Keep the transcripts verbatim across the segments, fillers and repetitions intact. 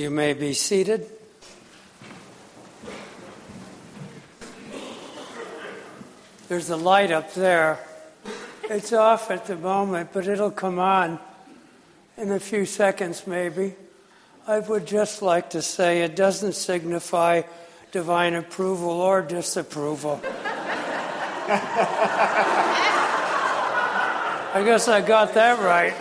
You may be seated. There's a light up there. It's off at the moment, but it'll come on in a few seconds maybe. I would just like to say it doesn't signify divine approval or disapproval. I guess I got that right.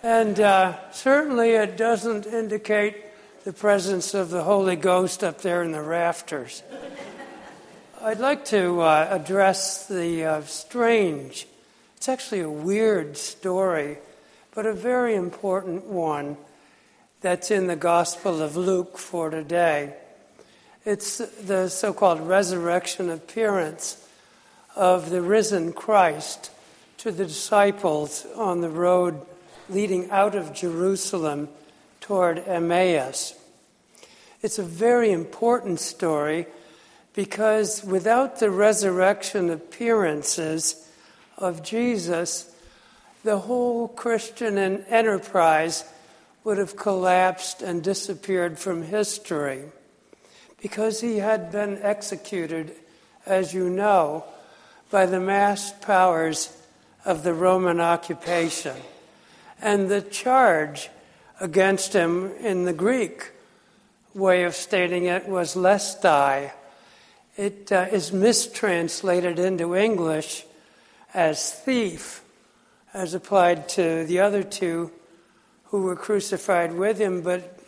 And uh, certainly it doesn't indicate the presence of the Holy Ghost up there in the rafters. I'd like to uh, address the uh, strange, it's actually a weird story, but a very important one that's in the Gospel of Luke for today. It's the so-called resurrection appearance of the risen Christ to the disciples on the road leading out of Jerusalem toward Emmaus. It's a very important story because without the resurrection appearances of Jesus, the whole Christian enterprise would have collapsed and disappeared from history because he had been executed, as you know, by the massed powers of the Roman occupation. And the charge against him in the Greek way of stating it was lestai. It uh, is mistranslated into English as thief, as applied to the other two who were crucified with him, but,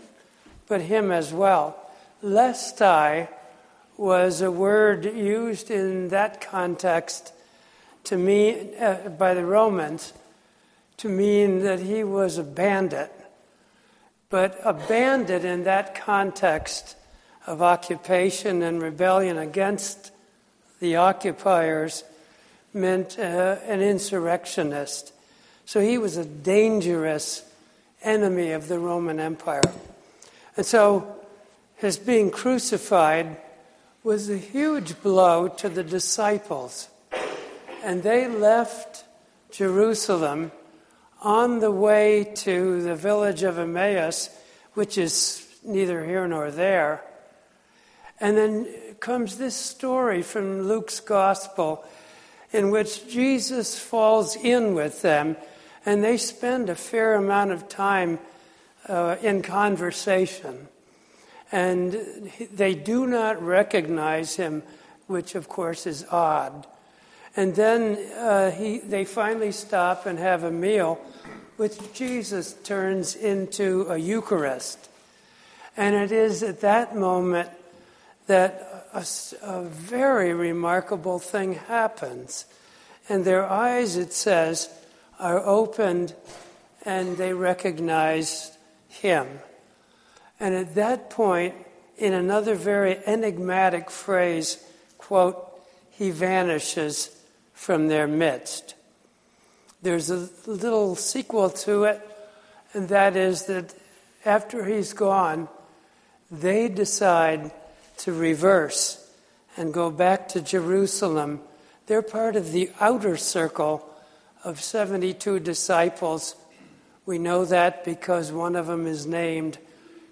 but him as well. Lestai was a word used in that context to me uh, by the Romans to mean that he was a bandit. But a bandit in that context of occupation and rebellion against the occupiers meant uh, an insurrectionist. So he was a dangerous enemy of the Roman Empire. And so his being crucified was a huge blow to the disciples. And they left Jerusalem on the way to the village of Emmaus, which is neither here nor there. And then comes this story from Luke's gospel in which Jesus falls in with them, and they spend a fair amount of time uh, in conversation. And they do not recognize him, which of course is odd. And then uh, he, they finally stop and have a meal, which Jesus turns into a Eucharist. And it is at that moment that a, a very remarkable thing happens. And their eyes, it says, are opened and they recognize him. And at that point, in another very enigmatic phrase, quote, he vanishes from their midst. There's a little sequel to it, and that is that after he's gone, they decide to reverse and go back to Jerusalem. They're part of the outer circle of seventy-two disciples. We know that because one of them is named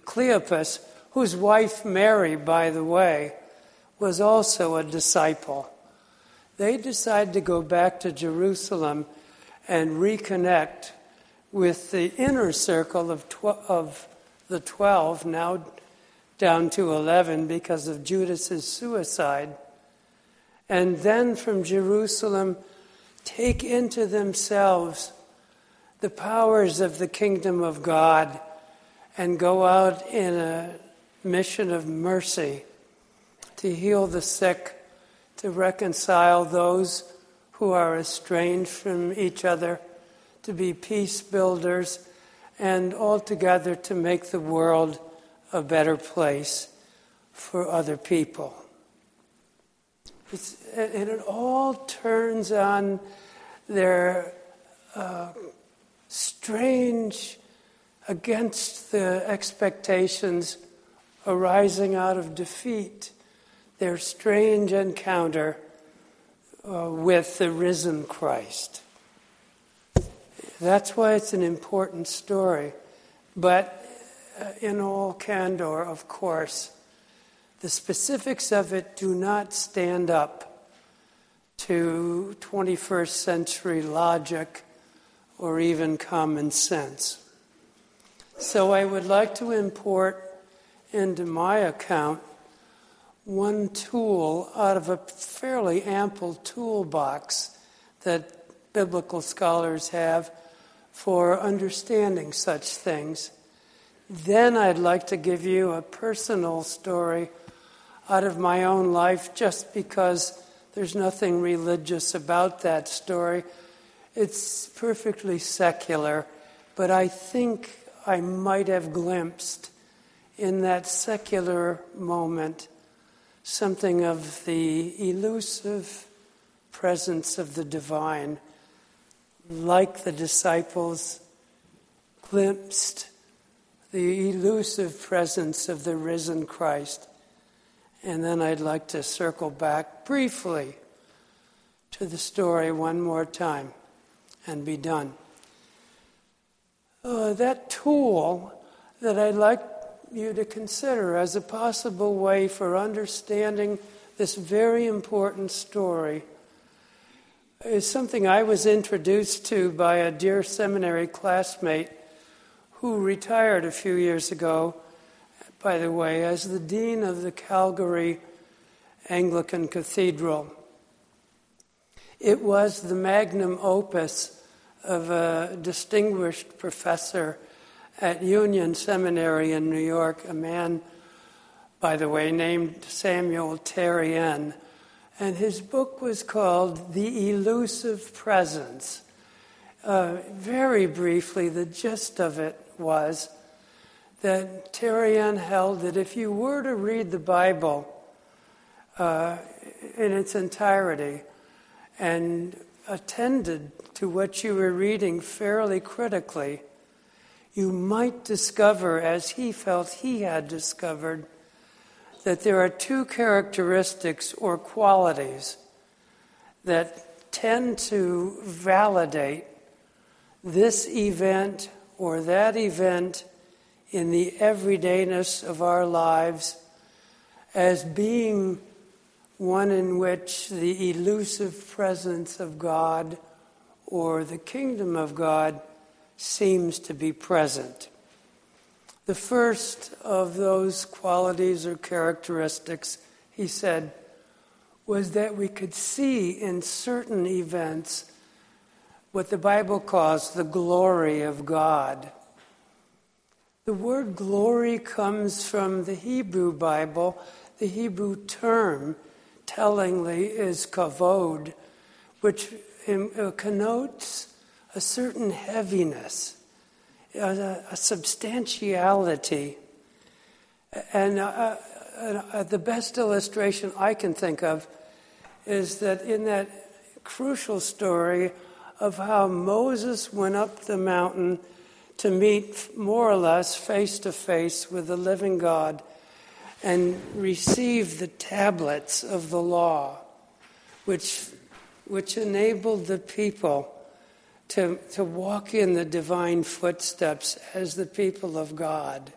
Cleopas, whose wife Mary, by the way, was also a disciple. They decide to go back to Jerusalem and reconnect with the inner circle of tw- of the twelve, now down to eleven because of Judas's suicide, and then from Jerusalem take into themselves the powers of the kingdom of God and go out in a mission of mercy to heal the sick, to reconcile those who are estranged from each other, to be peace builders, and altogether to make the world a better place for other people. It's, and it all turns on their uh, strange, against the expectations arising out of defeat, their strange encounter uh, with the risen Christ. That's why it's an important story. But in all candor, of course, the specifics of it do not stand up to twenty-first century logic or even common sense. So I would like to import into my account one tool out of a fairly ample toolbox that biblical scholars have for understanding such things. Then I'd like to give you a personal story out of my own life, just because there's nothing religious about that story. It's perfectly secular, but I think I might have glimpsed in that secular moment something of the elusive presence of the divine, like the disciples glimpsed the elusive presence of the risen Christ. And then I'd like to circle back briefly to the story one more time and be done. Uh, that tool that I'd like you to consider as a possible way for understanding this very important story is something I was introduced to by a dear seminary classmate who retired a few years ago, by the way, as the dean of the Calgary Anglican Cathedral. It was the magnum opus of a distinguished professor at Union Seminary in New York, a man, by the way, named Samuel Terrien, and his book was called The Elusive Presence. Uh, very briefly, the gist of it was that Terrien held that if you were to read the Bible uh, in its entirety and attended to what you were reading fairly critically, you might discover, as he felt he had discovered, that there are two characteristics or qualities that tend to validate this event or that event in the everydayness of our lives as being one in which the elusive presence of God or the kingdom of God seems to be present. The first of those qualities or characteristics, he said, was that we could see in certain events what the Bible calls the glory of God. The word glory comes from the Hebrew Bible. The Hebrew term, tellingly, is kavod, which connotes a certain heaviness, a, a substantiality. And uh, uh, the best illustration I can think of is that in that crucial story of how Moses went up the mountain to meet more or less face to face with the living God and receive the tablets of the law, which which enabled the people to, to walk in the divine footsteps as the people of God.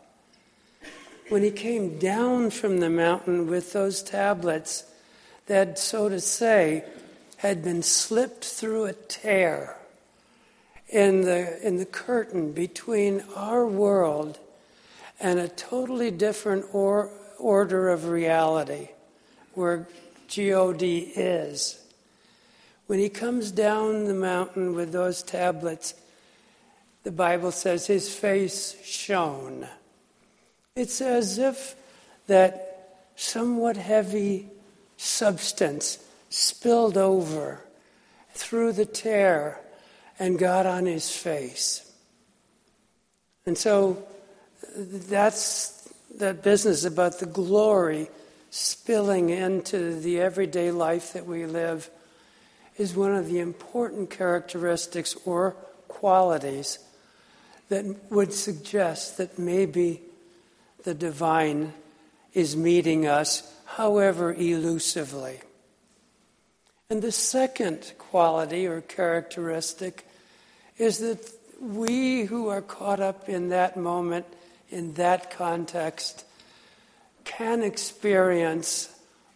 When he came down from the mountain with those tablets that, so to say, had been slipped through a tear in the in the curtain between our world and a totally different or, order of reality, where God is. When he comes down the mountain with those tablets, the Bible says his face shone. It's as if that somewhat heavy substance spilled over through the tear and got on his face. And so that's that business about the glory spilling into the everyday life that we live is one of the important characteristics or qualities that would suggest that maybe the divine is meeting us, however elusively. And the second quality or characteristic is that we who are caught up in that moment, in that context, can experience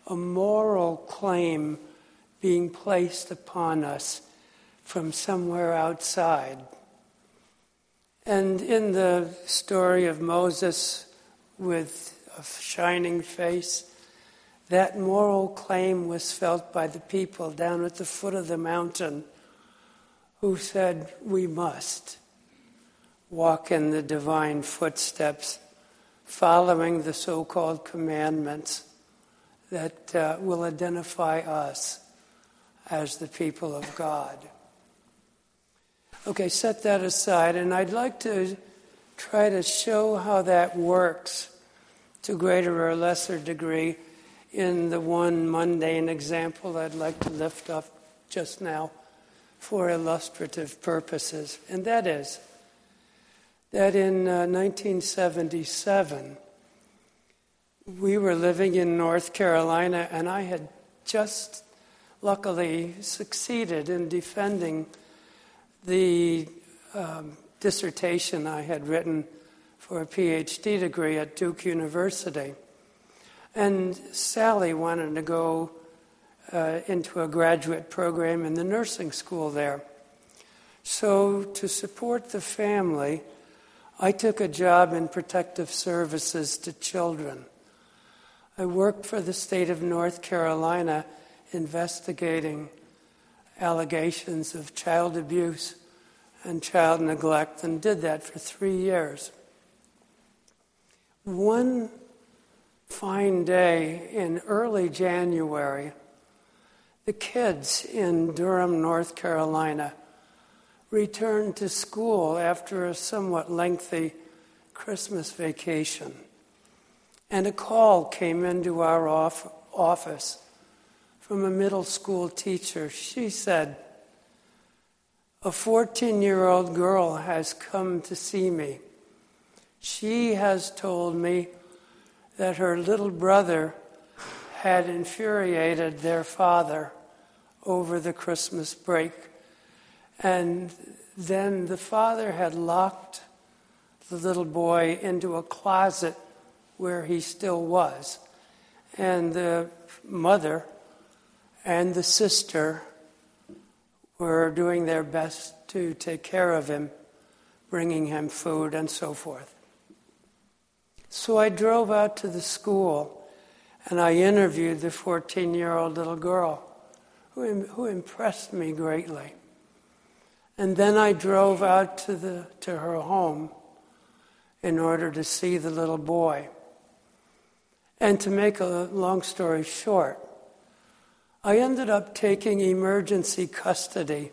a moral claim being placed upon us from somewhere outside. And in the story of Moses with a shining face, that moral claim was felt by the people down at the foot of the mountain who said, we must walk in the divine footsteps, following the so-called commandments that uh, will identify us as the people of God. Okay, set that aside, and I'd like to try to show how that works to greater or lesser degree in the one mundane example I'd like to lift up just now for illustrative purposes. And that is that in uh, nineteen seventy-seven, we were living in North Carolina, and I had just luckily succeeded in defending the um, dissertation I had written for a P H D degree at Duke University. And Sally wanted to go uh, into a graduate program in the nursing school there. So to support the family, I took a job in protective services to children. I worked for the state of North Carolina investigating allegations of child abuse and child neglect, and did that for three years. One fine day in early January, the kids in Durham, North Carolina, returned to school after a somewhat lengthy Christmas vacation. And a call came into our off- office from a middle school teacher. She said, a fourteen-year-old girl has come to see me. She has told me that her little brother had infuriated their father over the Christmas break. And then the father had locked the little boy into a closet where he still was. And the mother and the sister were doing their best to take care of him, bringing him food and so forth. So I drove out to the school, and I interviewed the fourteen-year-old little girl, who, who impressed me greatly. And then I drove out to the to her home in order to see the little boy. And to make a long story short, I ended up taking emergency custody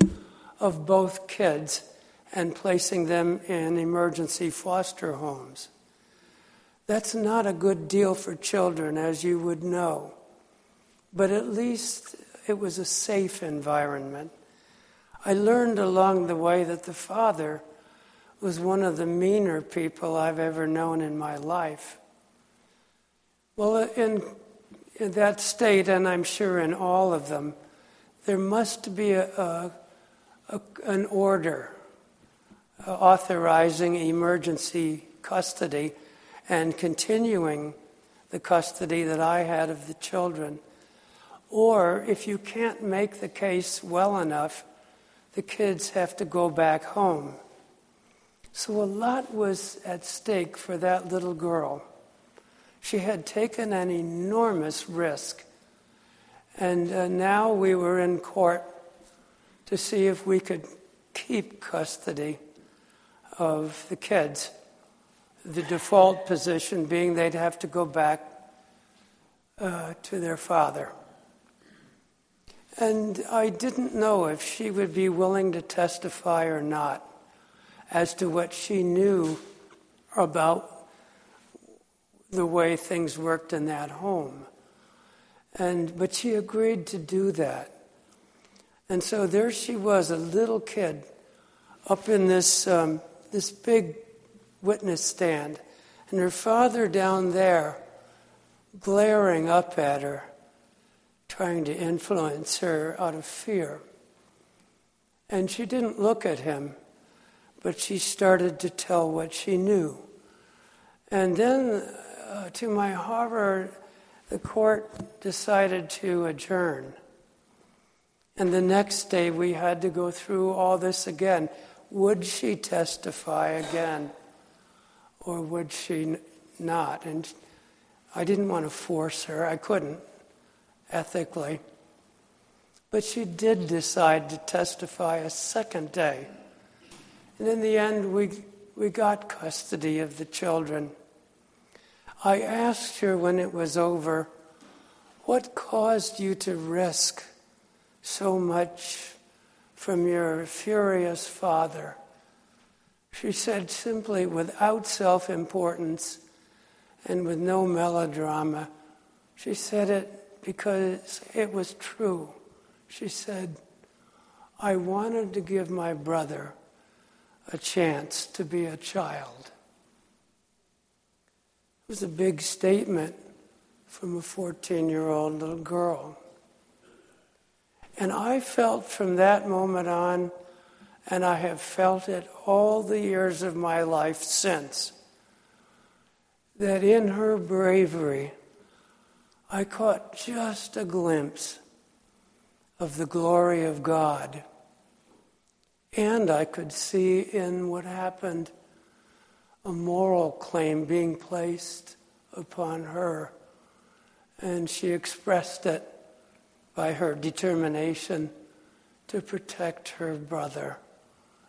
of both kids and placing them in emergency foster homes. That's not a good deal for children, as you would know, but at least it was a safe environment. I learned along the way that the father was one of the meaner people I've ever known in my life. Well, in, in that state, and I'm sure in all of them, there must be a, a, a, an order authorizing emergency custody and continuing the custody that I had of the children. Or if you can't make the case well enough, the kids have to go back home. So a lot was at stake for that little girl. She had taken an enormous risk. And uh, now we were in court to see if we could keep custody of the kids. The default position being they'd have to go back uh, to their father. And I didn't know if she would be willing to testify or not as to what she knew about the way things worked in that home. And but she agreed to do that. And so there she was, a little kid, up in this um, this big witness stand, and her father down there glaring up at her, trying to influence her out of fear. And she didn't look at him. but she started to tell what she knew. And then, uh, to my horror, the court decided to adjourn. And the next day, we had to go through all this again. Would she testify again, or would she n- not? And I didn't want to force her. I couldn't, ethically. But she did decide to testify a second day. And in the end, we we got custody of the children. I asked her when it was over, what caused you to risk so much from your furious father? She said simply, without self-importance and with no melodrama. She said it because it was true. She said, I wanted to give my brother a chance to be a child. It was a big statement from a fourteen-year-old little girl. And I felt from that moment on, and I have felt it all the years of my life since, that in her bravery, I caught just a glimpse of the glory of God. And I could see in what happened a moral claim being placed upon her. And she expressed it by her determination to protect her brother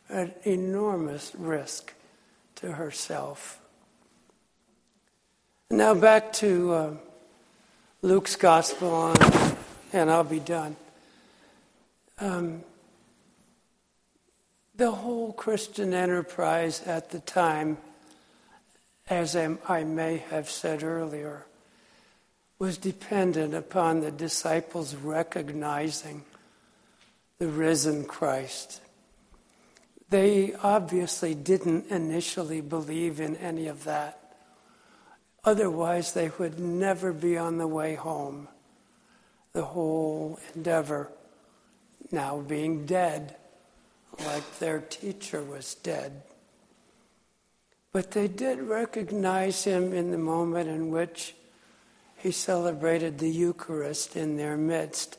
at enormous risk to herself. Now back to uh, Luke's Gospel, and, and I'll be done. Um, the whole Christian enterprise at the time, as I may have said earlier, was dependent upon the disciples recognizing the risen Christ. They obviously didn't initially believe in any of that. Otherwise, they would never be on the way home. The whole endeavor now being dead, like their teacher was dead. But they did recognize him in the moment in which he celebrated the Eucharist in their midst.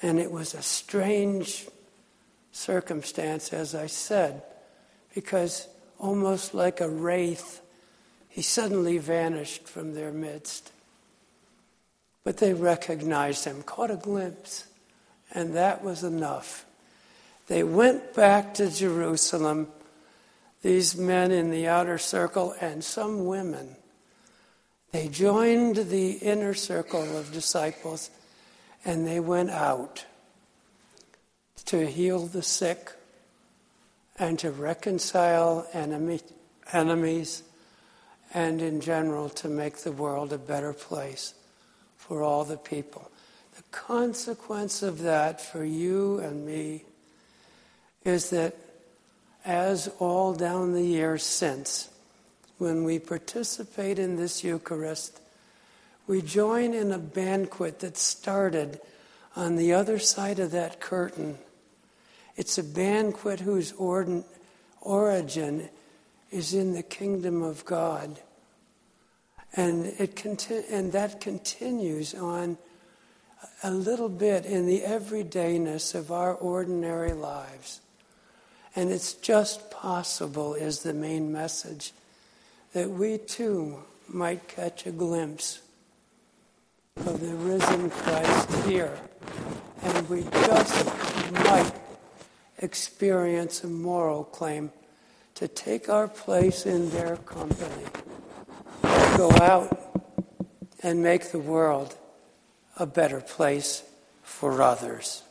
And it was a strange circumstance, as I said, because almost like a wraith, he suddenly vanished from their midst. But they recognized him, caught a glimpse, and that was enough. They went back to Jerusalem, these men in the outer circle and some women. They joined the inner circle of disciples, and they went out to heal the sick and to reconcile enemy, enemies and, in general, to make the world a better place for all the people. The consequence of that for you and me is that, as all down the years since, when we participate in this Eucharist, we join in a banquet that started on the other side of that curtain. It's a banquet whose ordin- origin is in the kingdom of God. And, it conti- and that continues on a little bit in the everydayness of our ordinary lives. And it's just possible, is the main message, that we too might catch a glimpse of the risen Christ here. And we just might experience a moral claim to take our place in their company, go out and make the world a better place for others.